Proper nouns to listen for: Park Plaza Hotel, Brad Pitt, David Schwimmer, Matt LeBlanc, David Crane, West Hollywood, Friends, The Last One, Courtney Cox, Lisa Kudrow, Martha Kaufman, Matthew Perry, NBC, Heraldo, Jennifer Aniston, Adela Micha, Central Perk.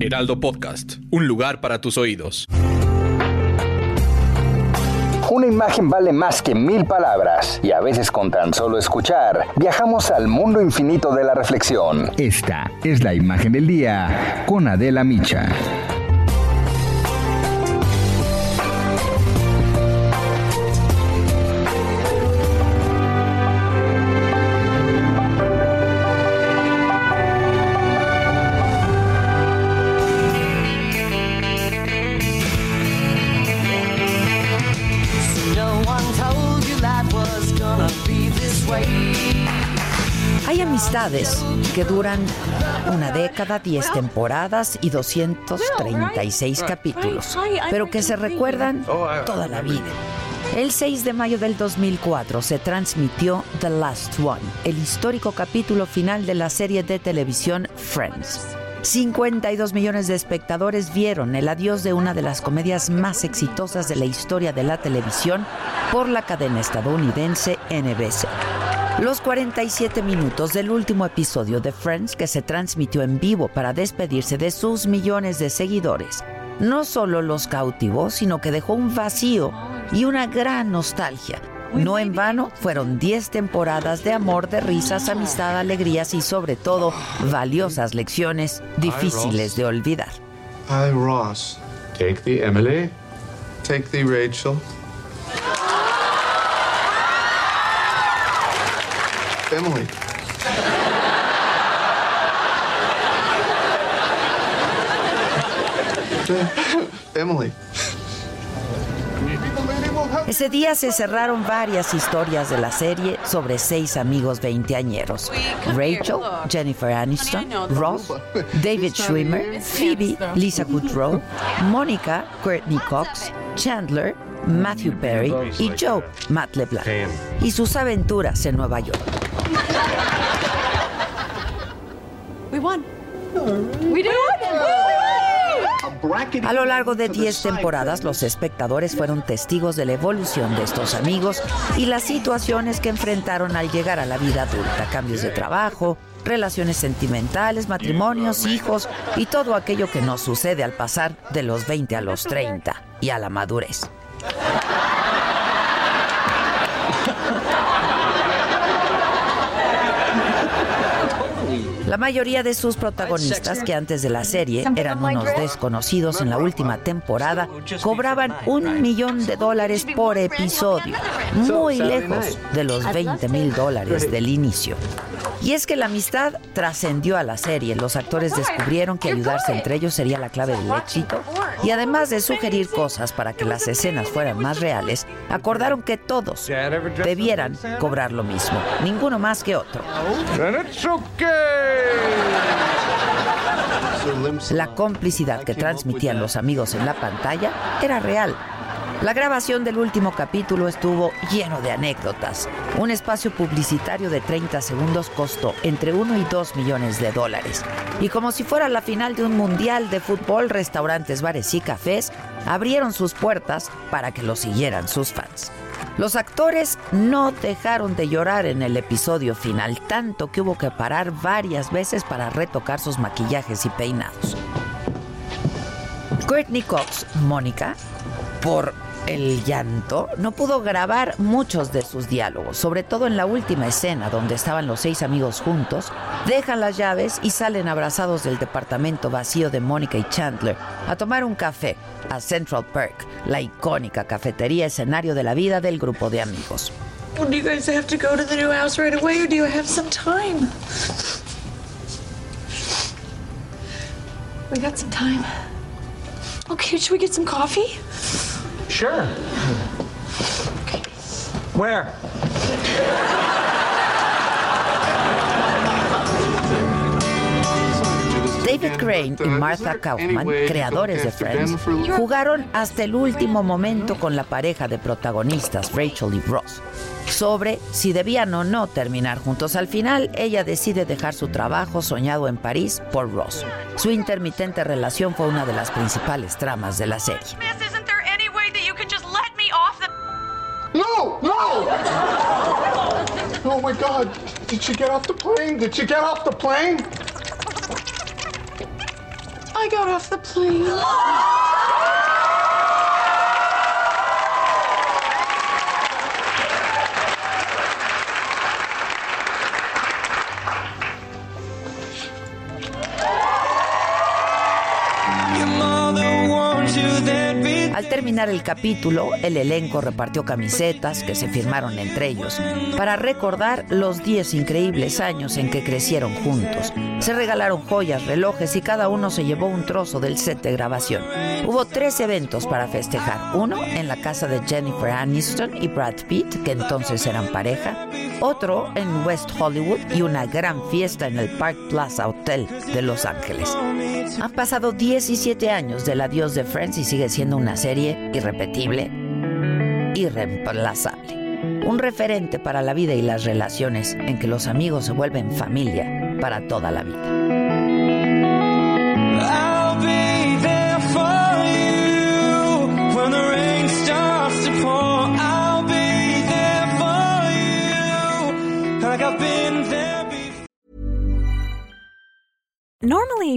Heraldo Podcast, un lugar para tus oídos. Una imagen vale más que 1000 palabras, y a veces con tan solo escuchar, viajamos al mundo infinito de la reflexión. Esta es la imagen del día con Adela Micha. Hay amistades que duran una década, 10 temporadas y 236 capítulos, pero que se recuerdan toda la vida. El 6 de mayo del 2004 se transmitió The Last One, el histórico capítulo final de la serie de televisión Friends. 52 millones de espectadores vieron el adiós de una de las comedias más exitosas de la historia de la televisión por la cadena estadounidense NBC. Los 47 minutos del último episodio de Friends, que se transmitió en vivo para despedirse de sus millones de seguidores, no solo los cautivó, sino que dejó un vacío y una gran nostalgia. No en vano, fueron 10 temporadas de amor, de risas, amistad, alegrías y, sobre todo, valiosas lecciones difíciles de olvidar. Hi, Ross. Take the Emily. Take the Rachel. Emily. Emily. Ese día se cerraron varias historias de la serie sobre 6 amigos veinteañeros: Rachel, Jennifer Aniston, Ross, David Schwimmer, Phoebe, Lisa Kudrow, Monica, Courtney Cox, Chandler, Matthew Perry y Joe, Matt LeBlanc, y sus aventuras en Nueva York. We won. We did. A lo largo de 10 temporadas, los espectadores fueron testigos de la evolución de estos amigos y las situaciones que enfrentaron al llegar a la vida adulta: cambios de trabajo, relaciones sentimentales, matrimonios, hijos y todo aquello que nos sucede al pasar de los 20 a los 30 y a la madurez. La mayoría de sus protagonistas, que antes de la serie eran unos desconocidos, en la última temporada cobraban $1,000,000 por episodio, muy lejos de los $20,000 del inicio. Y es que la amistad trascendió a la serie. Los actores descubrieron que ayudarse entre ellos sería la clave del éxito, y además de sugerir cosas para que las escenas fueran más reales, acordaron que todos debieran cobrar lo mismo, ninguno más que otro. La complicidad que transmitían los amigos en la pantalla era real. La grabación del último capítulo estuvo lleno de anécdotas. Un espacio publicitario de 30 segundos costó entre $1 y $2 millones. Y como si fuera la final de un mundial de fútbol, restaurantes, bares y cafés abrieron sus puertas para que lo siguieran sus fans. Los actores no dejaron de llorar en el episodio final, tanto que hubo que parar varias veces para retocar sus maquillajes y peinados. Courtney Cox, Mónica, por el llanto, no pudo grabar muchos de sus diálogos, sobre todo en la última escena, donde estaban los 6 amigos juntos, dejan las llaves y salen abrazados del departamento vacío de Mónica y Chandler a tomar un café a Central Perk, la icónica cafetería escenario de la vida del grupo de amigos. Well, do you guys have to go to the new house right away, or do you have some time? We got some time. Okay, should we get some coffee? Sure. Okay. Where? David Crane y Martha Kaufman, creadores de Friends, jugaron hasta el último momento con la pareja de protagonistas, Rachel y Ross, sobre si debían o no terminar juntos. Al final, ella decide dejar su trabajo soñado en París por Ross. Su intermitente relación fue una de las principales tramas de la serie. No! Oh my God! Did she get off the plane? Did she get off the plane? I got off the plane. Al terminar el capítulo, el elenco repartió camisetas que se firmaron entre ellos para recordar los 10 increíbles años en que crecieron juntos. Se regalaron joyas, relojes y cada uno se llevó un trozo del set de grabación. Hubo 3 eventos para festejar. Uno en la casa de Jennifer Aniston y Brad Pitt, que entonces eran pareja. Otro en West Hollywood y una gran fiesta en el Park Plaza Hotel de Los Ángeles. Han pasado 17 años del adiós de Friends y sigue siendo una serie irrepetible, irreemplazable. Un referente para la vida y las relaciones en que los amigos se vuelven familia para toda la vida. Normally,